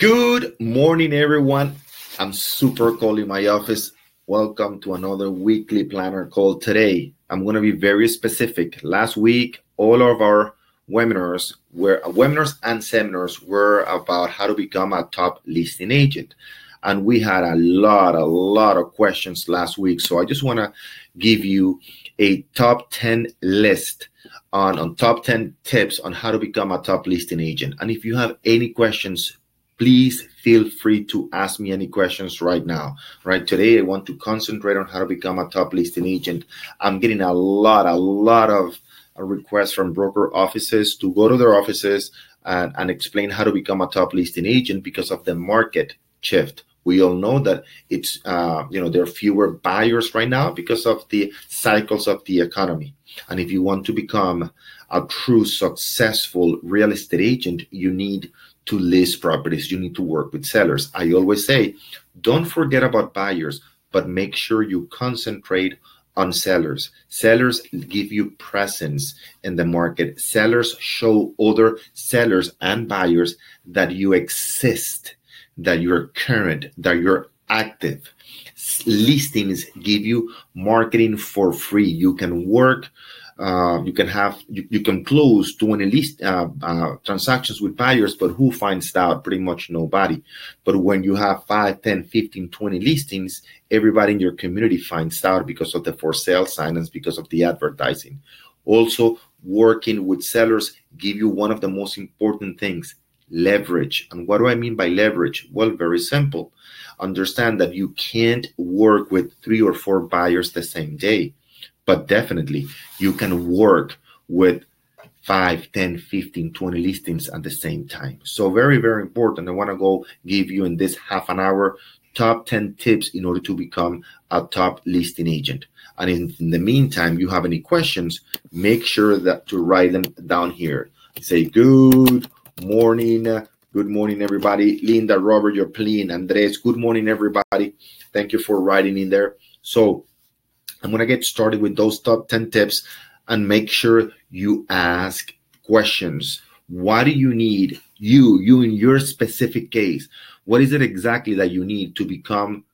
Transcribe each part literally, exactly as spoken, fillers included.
Good morning, everyone. I'm super cold in my office. Welcome to another weekly planner call. Today, I'm going to be very specific. Last week, all of our webinars were webinars and seminars were about how to become a top listing agent. And we had a lot, a lot of questions last week. So I just want to give you a top ten list on, on top ten tips on how to become a top listing agent. And if you have any questions, please feel free to ask me any questions right now. Right today, I want to concentrate on how to become a top listing agent. I'm getting a lot, a lot of requests from broker offices to go to their offices and, and explain how to become a top listing agent because of the market shift. We all know that it's uh, you know there are fewer buyers right now because of the cycles of the economy. And if you want to become a true successful real estate agent, you need to list properties, you need to work with sellers. I always say, don't forget about buyers, but make sure you concentrate on sellers. Sellers give you presence in the market. Sellers show other sellers and buyers that you exist, that you're current, that you're active. Listings give you marketing for free. You can work Uh, you can have you, you can close twenty list uh, uh, transactions with buyers, but who finds out? Pretty much nobody. But when you have five, ten, fifteen, twenty listings, everybody in your community finds out because of the for sale signs, because of the advertising. Also, working with sellers give you one of the most important things, leverage. And what do I mean by leverage? Well, very simple. Understand that you can't work with three or four buyers the same day. But definitely, you can work with five, ten, fifteen, twenty listings at the same time. So very, very important. I want to go give you in this half an hour top ten tips in order to become a top listing agent. And in, in the meantime, you have any questions, make sure that to write them down here. Say good morning. Good morning, everybody. Linda, Robert, Joplin, Andres. Good morning, everybody. Thank you for writing in there. So I'm going to get started with those top ten tips and make sure you ask questions. What do you need? You, you in your specific case, what is it exactly that you need to become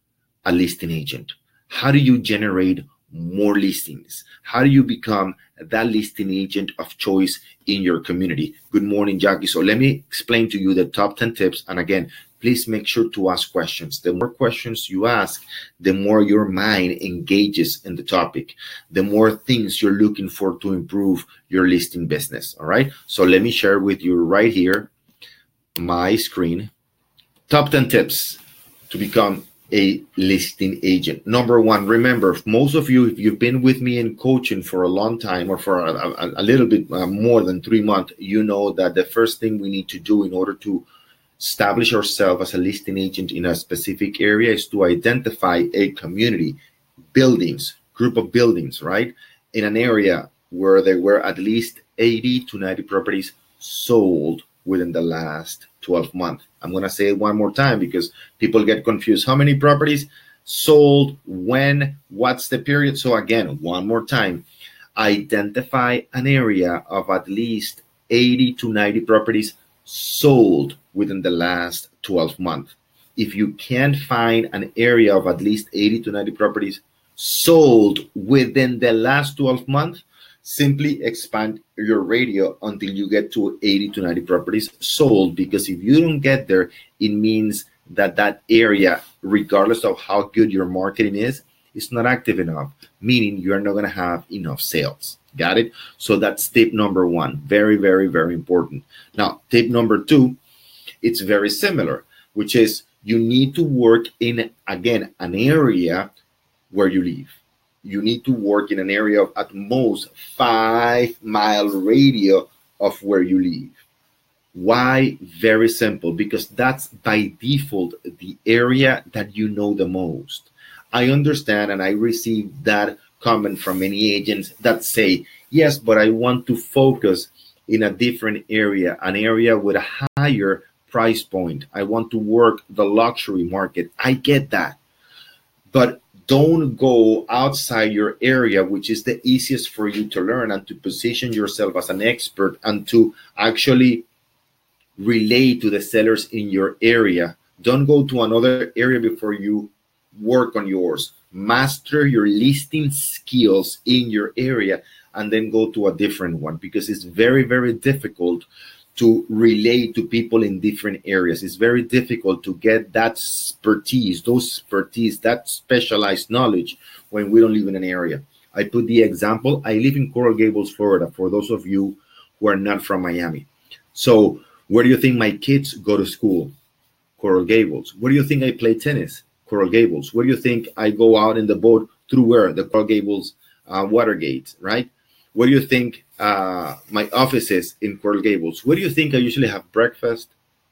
a listing agent? How do you generate more listings? How do you become that listing agent of choice in your community? Good morning, Jackie. So let me explain to you the top ten tips. And again, please make sure to ask questions. The more questions you ask, the more your mind engages in the topic, the more things you're looking for to improve your listing business. All right. So let me share with you right here, my screen, top ten tips to become a listing agent. Number one, remember, most of you, if you've been with me in coaching for a long time or for a, a, a little bit more than three months, you know that the first thing we need to do in order to establish yourself as a listing agent in a specific area is to identify a community, buildings, group of buildings, right? In an area where there were at least eighty to ninety properties sold within the last twelve months. I'm going to say it one more time because people get confused. How many properties sold, when, what's the period? So again, one more time, identify an area of at least eighty to ninety properties sold within the last twelve months. If you can't find an area of at least eighty to ninety properties sold within the last twelve months, simply expand your radio until you get to eighty to ninety properties sold, because if you don't get there, it means that that area, regardless of how good your marketing is, is not active enough, meaning you're not going to have enough sales. Got it? So that's tip number one. Very, very, very important. Now, tip number two, it's very similar, which is you need to work in, again, an area where you live. You need to work in an area of at most five mile radius of where you live. Why? Very simple, because that's by default the area that you know the most. I understand, and I received that comment from many agents that say, yes, but I want to focus in a different area, an area with a higher price point. I want to work the luxury market. I get that. But don't go outside your area, which is the easiest for you to learn and to position yourself as an expert and to actually relate to the sellers in your area. Don't go to another area before you work on yours. Master your listing skills in your area and then go to a different one, because it's very, very difficult to relate to people in different areas. It's very difficult to get that expertise, those expertise, that specialized knowledge when we don't live in an area. I put the example, I live in Coral Gables, Florida, for those of you who are not from Miami. So where do you think my kids go to school? Coral Gables. Where do you think I play tennis? Coral Gables. Where do you think I go out in the boat? Through where? The Coral Gables uh, Watergate, right? Where do you think uh, my office is? In Coral Gables. Where do you think I usually have breakfast,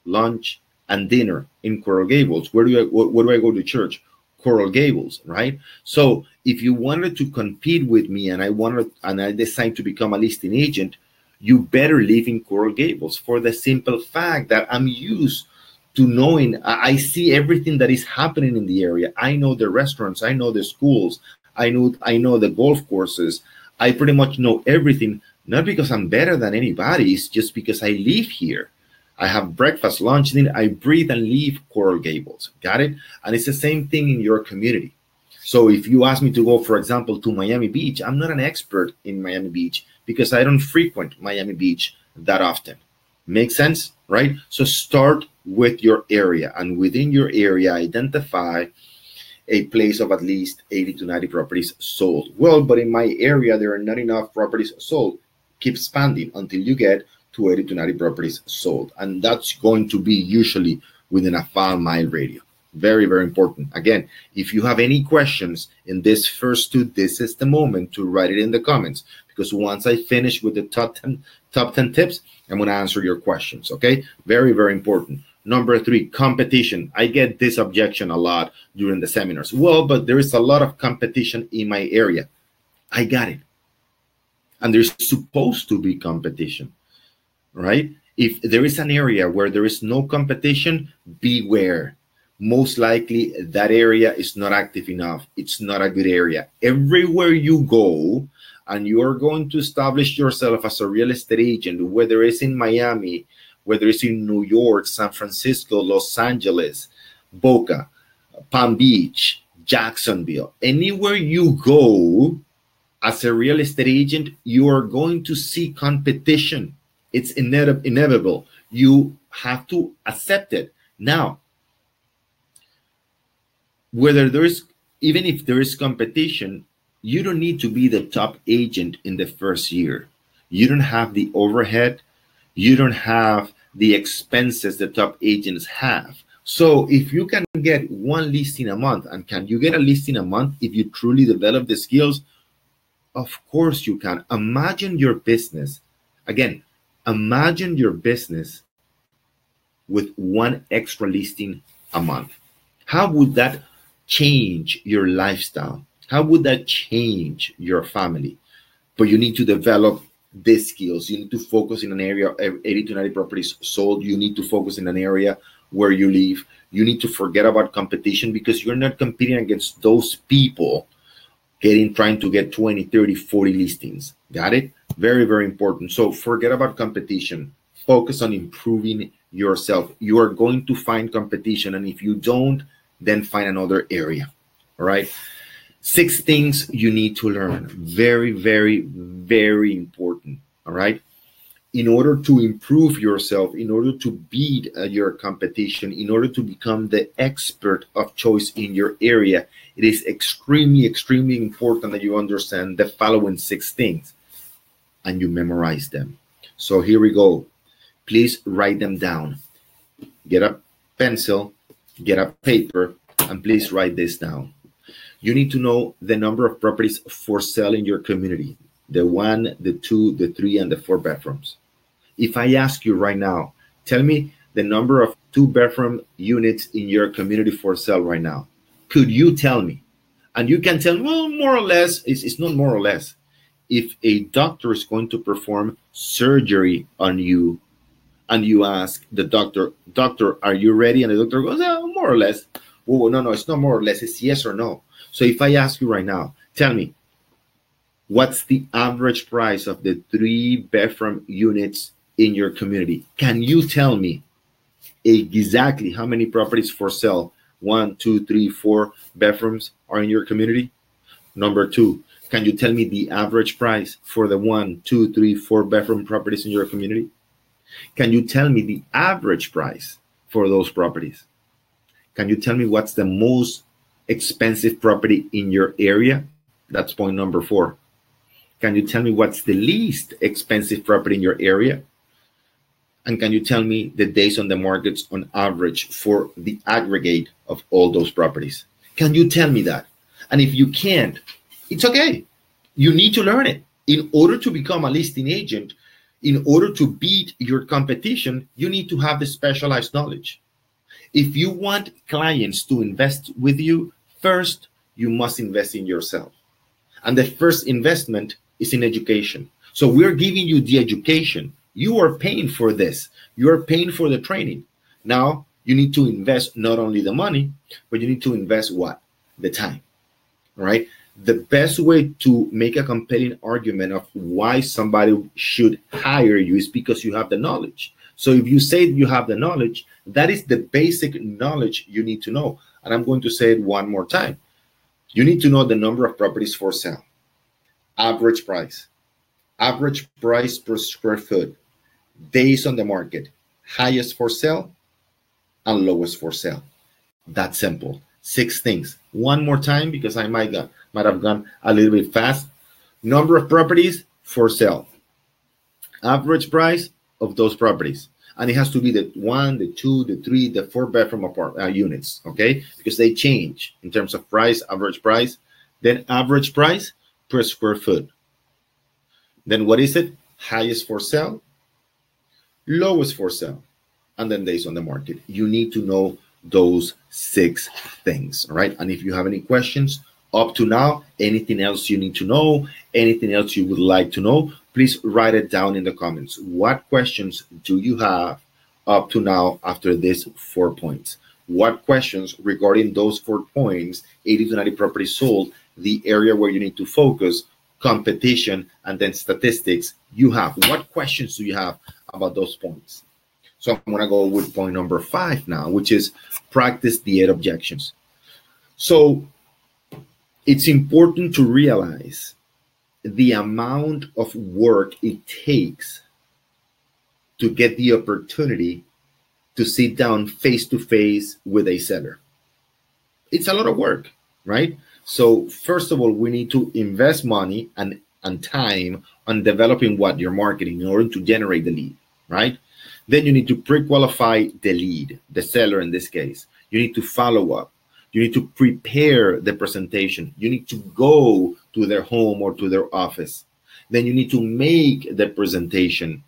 lunch, and dinner? In Coral Gables. Where do I, where, where do I go to church? Coral Gables, right? So if you wanted to compete with me and I wanted, and I decided to become a listing agent, you better live in Coral Gables, for the simple fact that I'm used to knowing, I see everything that is happening in the area. I know the restaurants, I know the schools, I know, I know the golf courses. I pretty much know everything, not because I'm better than anybody, it's just because I live here. I have breakfast, lunch, dinner, I breathe and leave Coral Gables, got it? And it's the same thing in your community. So if you ask me to go, for example, to Miami Beach, I'm not an expert in Miami Beach because I don't frequent Miami Beach that often. Makes sense, right? So start with your area, and within your area, identify a place of at least eighty to ninety properties sold. Well, but in my area, there are not enough properties sold. Keep expanding until you get to eighty to ninety properties sold. And that's going to be usually within a five mile radius. Very, very important. Again, if you have any questions in this first two, this is the moment to write it in the comments, because once I finish with the top ten, top ten tips, I'm going to answer your questions. Okay. Very, very important. Number three, competition. I get this objection a lot during the seminars. Well, but there is a lot of competition in my area. I got it. And there's supposed to be competition, right? If there is an area where there is no competition, beware. Most likely that area is not active enough. It's not a good area. Everywhere you go and you are going to establish yourself as a real estate agent, whether it's in Miami, whether it's in New York, San Francisco, Los Angeles, Boca, Palm Beach, Jacksonville, anywhere you go as a real estate agent, you are going to see competition. It's inevitable. You have to accept it. Now, whether there is, even if there is competition, you don't need to be the top agent in the first year. You don't have the overhead. You don't have the expenses the top agents have. So if you can get one listing a month, and can you get a listing a month if you truly develop the skills? Of course you can. Imagine your business. Again, imagine your business with one extra listing a month. How would that change your lifestyle? How would that change your family? But you need to develop these skills. You need to focus in an area of eighty to ninety properties sold. You need to focus in an area where you live. You need to forget about competition, because you're not competing against those people getting trying to get twenty, thirty, forty listings. Got it? Very, very important. So forget about competition. Focus on improving yourself. You are going to find competition, and if you don't, then find another area. All right. Six things you need to learn. Very, very, very important. All right. In order to improve yourself, in order to beat uh, your competition, in order to become the expert of choice in your area, it is extremely, extremely important that you understand the following six things and you memorize them. So here we go. Please write them down. Get a pencil, get a paper, and please write this down. You need to know the number of properties for sale in your community, the one, the two, the three, and the four bedrooms. If I ask you right now, tell me the number of two bedroom units in your community for sale right now. Could you tell me? And you can tell, well, more or less, it's, it's not more or less. If a doctor is going to perform surgery on you, and you ask the doctor, doctor, are you ready? And the doctor goes, oh, more or less. Oh, no, no, it's not more or less. It's yes or no. So if I ask you right now, tell me, what's the average price of the three bedroom units in your community. Can you tell me exactly how many properties for sale, one, two, three, four bedrooms, are in your community? Number two, can you tell me the average price for the one, two, three, four bedroom properties in your community? Can you tell me the average price for those properties? Can you tell me what's the most expensive property in your area? That's point number four. Can you tell me what's the least expensive property in your area? And can you tell me the days on the markets on average for the aggregate of all those properties? Can you tell me that? And if you can't, it's okay. You need to learn it. In order to become a listing agent, in order to beat your competition, you need to have the specialized knowledge. If you want clients to invest with you, first, you must invest in yourself. And the first investment is in education. So we're giving you the education. You are paying for this. You are paying for the training. Now, you need to invest not only the money, but you need to invest what? The time, all right? The best way to make a compelling argument of why somebody should hire you is because you have the knowledge. So if you say you have the knowledge, that is the basic knowledge you need to know. And I'm going to say it one more time. You need to know the number of properties for sale, average price, average price per square foot, days on the market, highest for sale, and lowest for sale. That's simple. Six things. One more time, because I might, got, might have gone a little bit fast. Number of properties for sale, average price of those properties. And it has to be the one, the two, the three, the four bedroom apartment uh, units, okay? Because they change in terms of price, average price, then average price per square foot. Then what is it? Highest for sale, lowest for sale, and then days on the market. You need to know those six things, all right? And if you have any questions up to now, anything else you need to know, anything else you would like to know, please write it down in the comments. What questions do you have up to now after these four points? What questions regarding those four points, eighty to ninety properties sold, the area where you need to focus, competition, and then statistics you have? What questions do you have about those points? So I'm gonna go with point number five now, which is practice the eight objections. So it's important to realize the amount of work it takes to get the opportunity to sit down face to face with a seller. It's a lot of work, right? So first of all, we need to invest money and, and time on developing what? Your marketing in order to generate the lead, right? Then you need to pre-qualify the lead, the seller in this case. You need to follow up. You need to prepare the presentation. You need to go to their home or to their office. Then you need to make the presentation.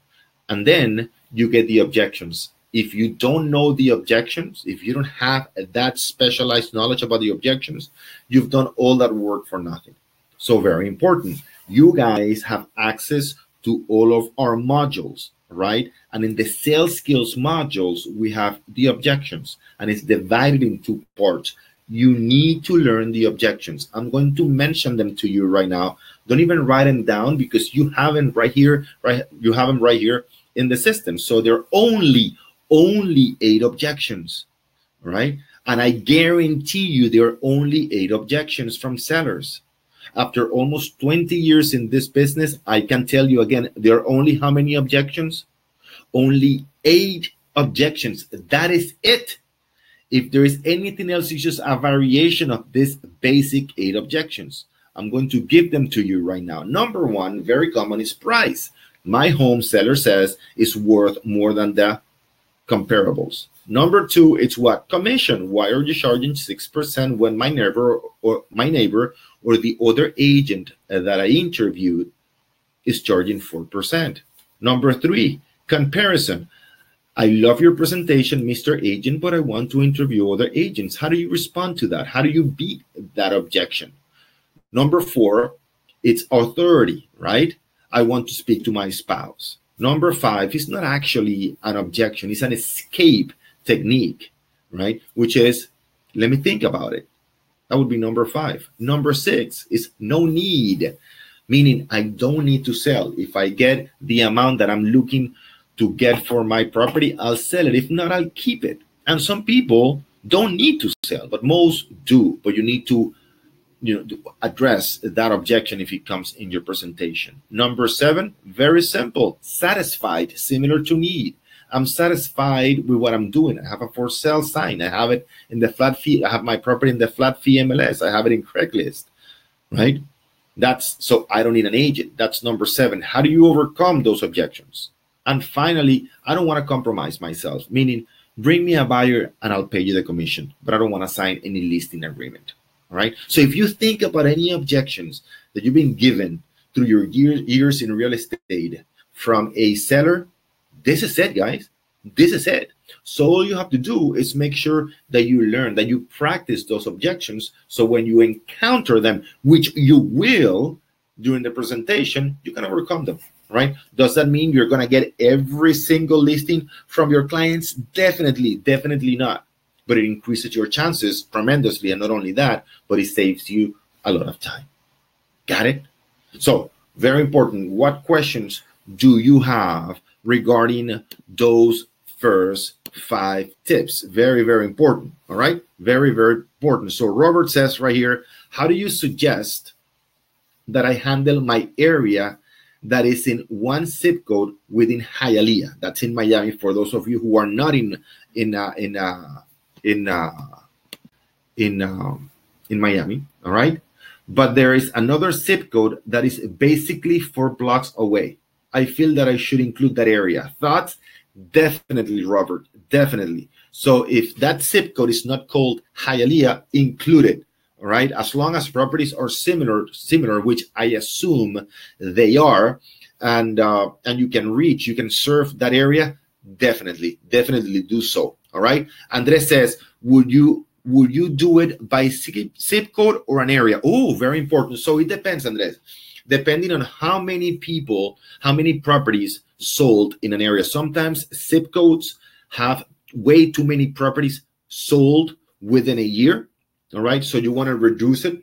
And then you get the objections. If you don't know the objections, if you don't have that specialized knowledge about the objections, you've done all that work for nothing. So very important. You guys have access to all of our modules, right? And in the sales skills modules, we have the objections, and it's divided in two parts. You need to learn the objections. I'm going to mention them to you right now. Don't even write them down because you have them right here, right? You have them right here in the system. So there are only, only eight objections, right? And I guarantee you there are only eight objections from sellers. After almost twenty years in this business, I can tell you again, there are only how many objections? Only eight objections. That is it. If there is anything else, it's just a variation of this basic eight objections. I'm going to give them to you right now. Number one, very common, is price. My home, seller says, is worth more than the comparables. Number two, it's what? Commission. Why are you charging six percent when my neighbor or my neighbor or the other agent that I interviewed is charging four percent? Number three, comparison. I love your presentation, Mister Agent, but I want to interview other agents. How do you respond to that? How do you beat that objection? Number four, it's authority, right? I want to speak to my spouse. Number five is not actually an objection. It's an escape technique, right? Which is, let me think about it. That would be number five. Number six is no need, meaning I don't need to sell. If I get the amount that I'm looking to get for my property, I'll sell it. If not, I'll keep it. And some people don't need to sell, but most do. But you need to, you know, to address that objection if it comes in your presentation. Number seven, very simple, satisfied, similar to need. I'm satisfied with what I'm doing. I have a for sale sign. I have it in the flat fee. I have my property in the flat fee M L S. I have it in Craigslist, right? That's so I don't need an agent. That's number seven. How do you overcome those objections? And finally, I don't want to compromise myself, meaning bring me a buyer and I'll pay you the commission, but I don't want to sign any listing agreement, all right? So if you think about any objections that you've been given through your years in real estate from a seller, this is it, guys. This is it. So all you have to do is make sure that you learn, that you practice those objections. So when you encounter them, which you will during the presentation, you can overcome them, right? Does that mean you're going to get every single listing from your clients? Definitely, definitely not. But it increases your chances tremendously. And not only that, but it saves you a lot of time. Got it? So very important. What questions do you have regarding those first five tips? Very, very important. All right. Very, very important. So Robert says right here, how do you suggest that I handle my area that is in one zip code within Hialeah? That's in Miami. For those of you who are not in in uh, in uh, in uh, in uh, in Miami. All right. But there is another zip code that is basically four blocks away. I feel that I should include that area. Thoughts? Definitely, Robert, definitely. So if that zip code is not called Hialeah, include it, all right? As long as properties are similar, similar, which I assume they are, and uh, and you can reach, you can serve that area, definitely, definitely do so, all right? Andres says, would you would you do it by zip code or an area? Oh, very important. So it depends, Andres. Depending on how many people, how many properties sold in an area. Sometimes zip codes have way too many properties sold within a year, all right? So you want to reduce it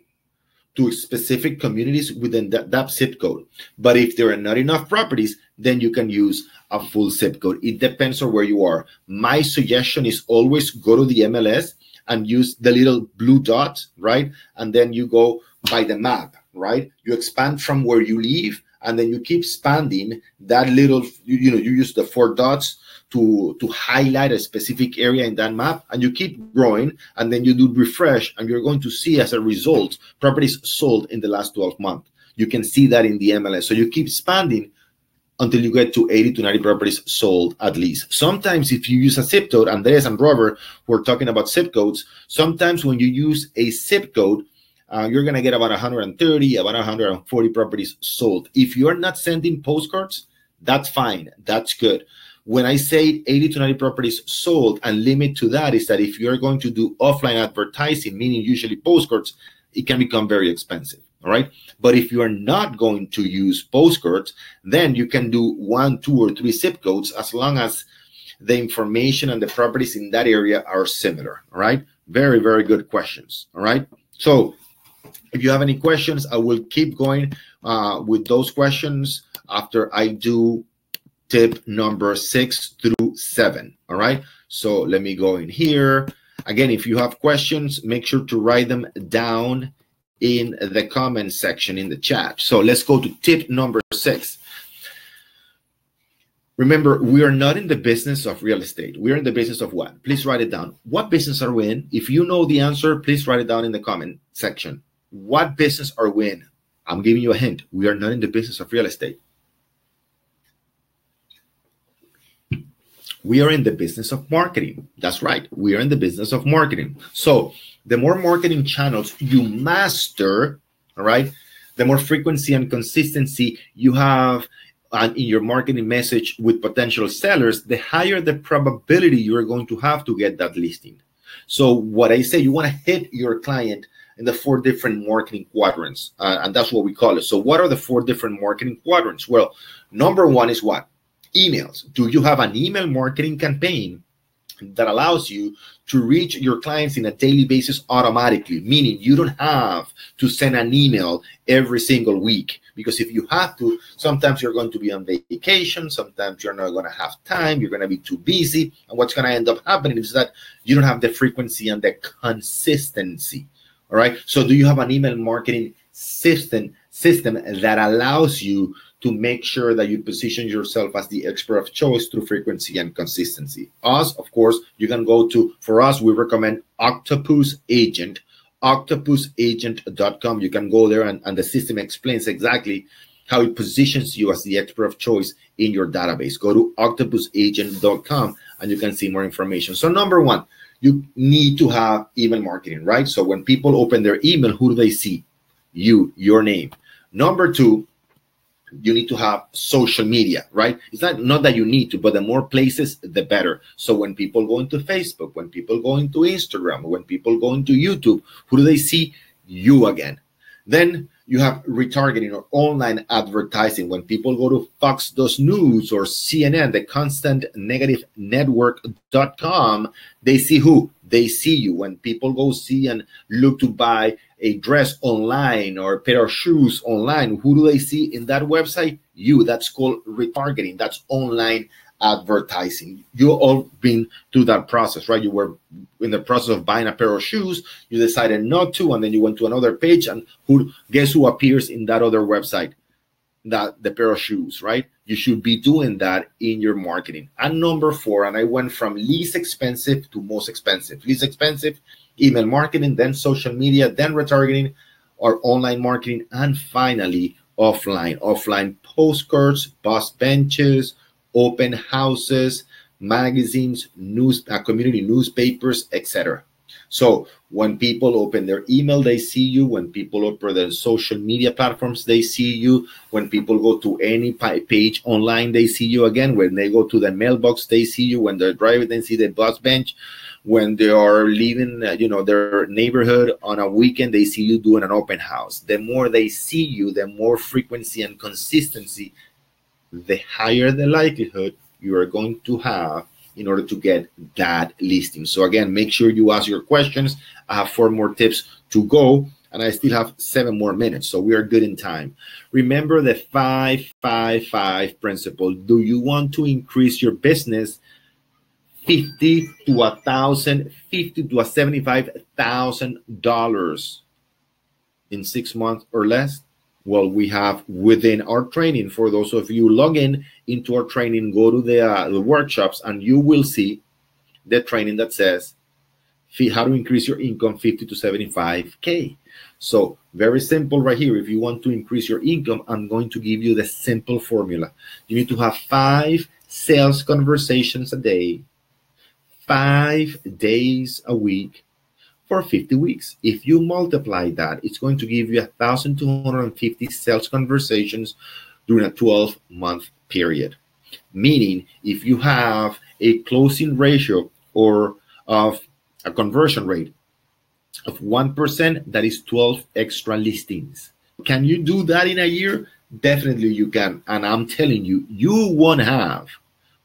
to specific communities within that, that zip code. But if there are not enough properties, then you can use a full zip code. It depends on where you are. My suggestion is always go to the M L S and use the little blue dot, right? And then you go by the map, right? You expand from where you live, and then you keep expanding that little, you, you know, you use the four dots to, to highlight a specific area in that map, and you keep growing, and then you do refresh, and you're going to see as a result, properties sold in the last twelve months. You can see that in the M L S. So you keep expanding until you get to eighty to ninety properties sold at least. Sometimes if you use a zip code, Andres and Robert were talking about zip codes, sometimes when you use a zip code, Uh, you're going to get about one hundred thirty, about one hundred forty properties sold. If you're not sending postcards, that's fine. That's good. When I say eighty to ninety properties sold, and limit to that is that if you're going to do offline advertising, meaning usually postcards, it can become very expensive. All right. But if you are not going to use postcards, then you can do one, two, or three zip codes as long as the information and the properties in that area are similar. All right. Very, very good questions. All right. So, if you have any questions, I will keep going uh, with those questions after I do tip number six through seven, all right? So let me go in here. Again, if you have questions, make sure to write them down in the comment section in the chat. So let's go to tip number six. Remember, we are not in the business of real estate. We're in the business of what? Please write it down. What business are we in? If you know the answer, please write it down in the comment section. What business are we in? I'm giving you a hint. We are not in the business of real estate. We are in the business of marketing. That's right. We are in the business of marketing. So the more marketing channels you master, all right, the more frequency and consistency you have and in your marketing message with potential sellers, the higher the probability you're going to have to get that listing. So what I say, you want to hit your client in the four different marketing quadrants, uh, and that's what we call it. So what are the four different marketing quadrants? Well, number one is what? Emails. Do you have an email marketing campaign that allows you to reach your clients in a daily basis automatically, meaning you don't have to send an email every single week, because if you have to, sometimes you're going to be on vacation, sometimes you're not going to have time, you're going to be too busy, and what's going to end up happening is that you don't have the frequency and the consistency. All right, so do you have an email marketing system system that allows you to make sure that you position yourself as the expert of choice through frequency and consistency? Us, of course, you can go to, for us, we recommend Octopus Agent, octopus agent dot com. You can go there and, and the system explains exactly how it positions you as the expert of choice in your database. Go to octopus agent dot com and you can see more information. So number one, you need to have email marketing, right? So when people open their email, who do they see? You, your name. Number two, you need to have social media, right? It's not, not that you need to, but the more places, the better. So when people go into Facebook, when people go into Instagram, when people go into YouTube, who do they see? You again. Then you have retargeting or online advertising. When people go to Fox News News or C N N, the constant negative network dot com, they see who? They see you. When people go see and look to buy a dress online or a pair of shoes online, who do they see in that website? You. That's called retargeting. That's online advertising. You all been through that process, right? You were in the process of buying a pair of shoes, you decided not to, and then you went to another page, and who guess who appears in that other website? That the pair of shoes, right? You should be doing that in your marketing. And number four, and I went from least expensive to most expensive. Least expensive, email marketing, then social media, then retargeting or online marketing, and finally offline. Offline postcards, bus benches, open houses, magazines, news, uh, community newspapers, et cetera. So when people open their email, they see you. When people open their social media platforms, they see you. When people go to any page online, they see you again. When they go to the mailbox, they see you. When they're driving, they see the bus bench. When they are leaving, uh, you know, their neighborhood on a weekend, they see you doing an open house. The more they see you, the more frequency and consistency, the higher the likelihood you are going to have in order to get that listing. So again, make sure you ask your questions. I have four more tips to go, and I still have seven more minutes, so we are good in time. Remember the five five five principle. Do you want to increase your business fifty to a thousand, fifty to a seventy-five thousand dollars in six months or less? Well, we have within our training, for those of you log in into our training, go to the, uh, the workshops, and you will see the training that says how to increase your income fifty to seventy-five K. So very simple right here. If you want to increase your income, I'm going to give you the simple formula. You need to have five sales conversations a day, five days a week, for fifty weeks. If you multiply that, it's going to give you one thousand two hundred fifty sales conversations during a twelve month period. Meaning, if you have a closing ratio or of a conversion rate of one percent, that is twelve extra listings. Can you do that in a year? Definitely you can. And I'm telling you, you won't have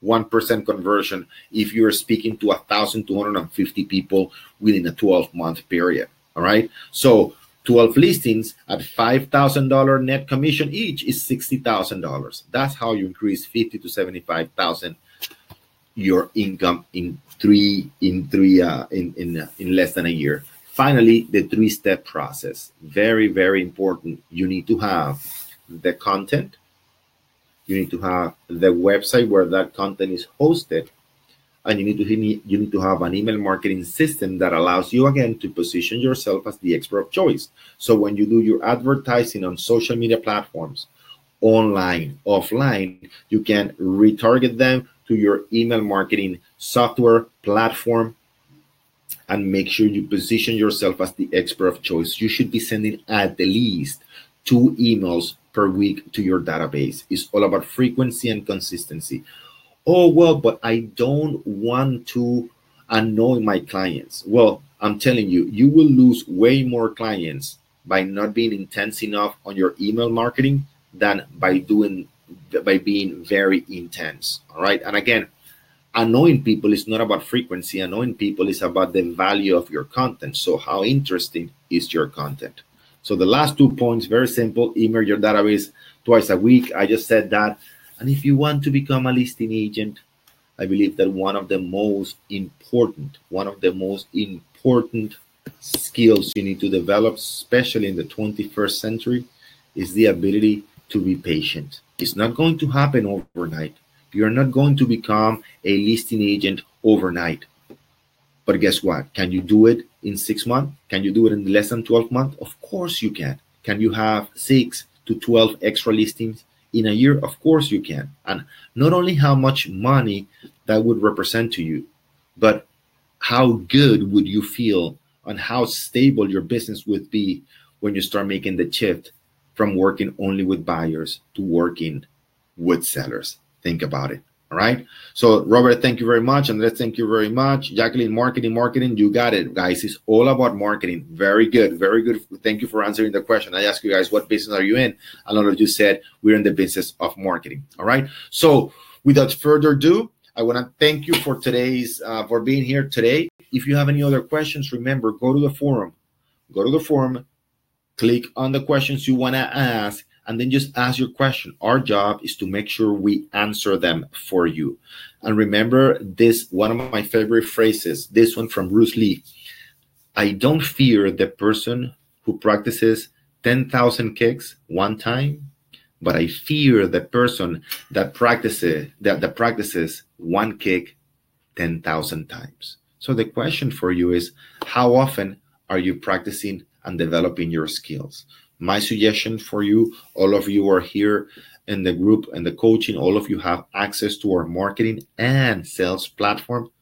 one percent conversion if you're speaking to one thousand two hundred fifty people within a twelve month period. All right. So twelve listings at five thousand dollars net commission each is sixty thousand dollars. That's how you increase fifty to seventy-five thousand your income in three in three uh, in in, uh, in less than a year. Finally, the three step process. Very, very important. You need to have the content. You need to have the website where that content is hosted, and you need to you need to have an email marketing system that allows you again to position yourself as the expert of choice. So when you do your advertising on social media platforms, online, offline, you can retarget them to your email marketing software platform and make sure you position yourself as the expert of choice. You should be sending at the least two emails per week to your database. It's all about frequency and consistency. Oh, well, but I don't want to annoy my clients. Well, I'm telling you, you will lose way more clients by not being intense enough on your email marketing than by doing by being very intense. All right. And again, annoying people is not about frequency. Annoying people is about the value of your content. So how interesting is your content? So the last two points, very simple, email your database twice a week. I just said that. And if you want to become a listing agent, I believe that one of the most important, one of the most important skills you need to develop, especially in the twenty-first century, is the ability to be patient. It's not going to happen overnight. You're not going to become a listing agent overnight. But guess what? Can you do it in six months? Can you do it in less than twelve months? Of course you can. Can you have six to twelve extra listings in a year? Of course you can. And not only how much money that would represent to you, but how good would you feel and how stable your business would be when you start making the shift from working only with buyers to working with sellers. Think about it. All right. So, Robert, thank you very much. And let's thank you very much. Jacqueline, marketing, marketing. You got it, guys. It's all about marketing. Very good. Very good. Thank you for answering the question. I asked you guys, what business are you in? A lot of you said we're in the business of marketing. All right. So without further ado, I want to thank you for today's, uh, for being here today. If you have any other questions, remember, go to the forum, go to the forum, click on the questions you want to ask, and then just ask your question. Our job is to make sure we answer them for you. And remember this, one of my favorite phrases, this one from Bruce Lee. I don't fear the person who practices ten thousand kicks one time, but I fear the person that practices that, that practices one kick ten thousand times. So the question for you is, how often are you practicing and developing your skills? My suggestion for you, all of you are here in the group and the coaching, all of you have access to our marketing and sales platform.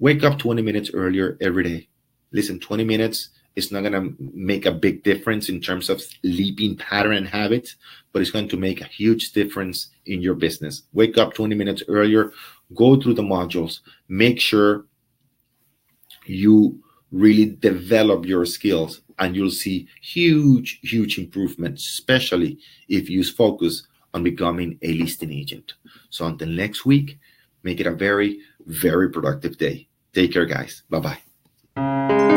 Wake up twenty minutes earlier every day. Listen, twenty minutes is not going to make a big difference in terms of leaping pattern and habits, but it's going to make a huge difference in your business. Wake up twenty minutes earlier, go through the modules, make sure you really develop your skills, and you'll see huge, huge improvements, especially if you focus on becoming a listing agent. So until next week, make it a very, very productive day. Take care, guys. Bye-bye.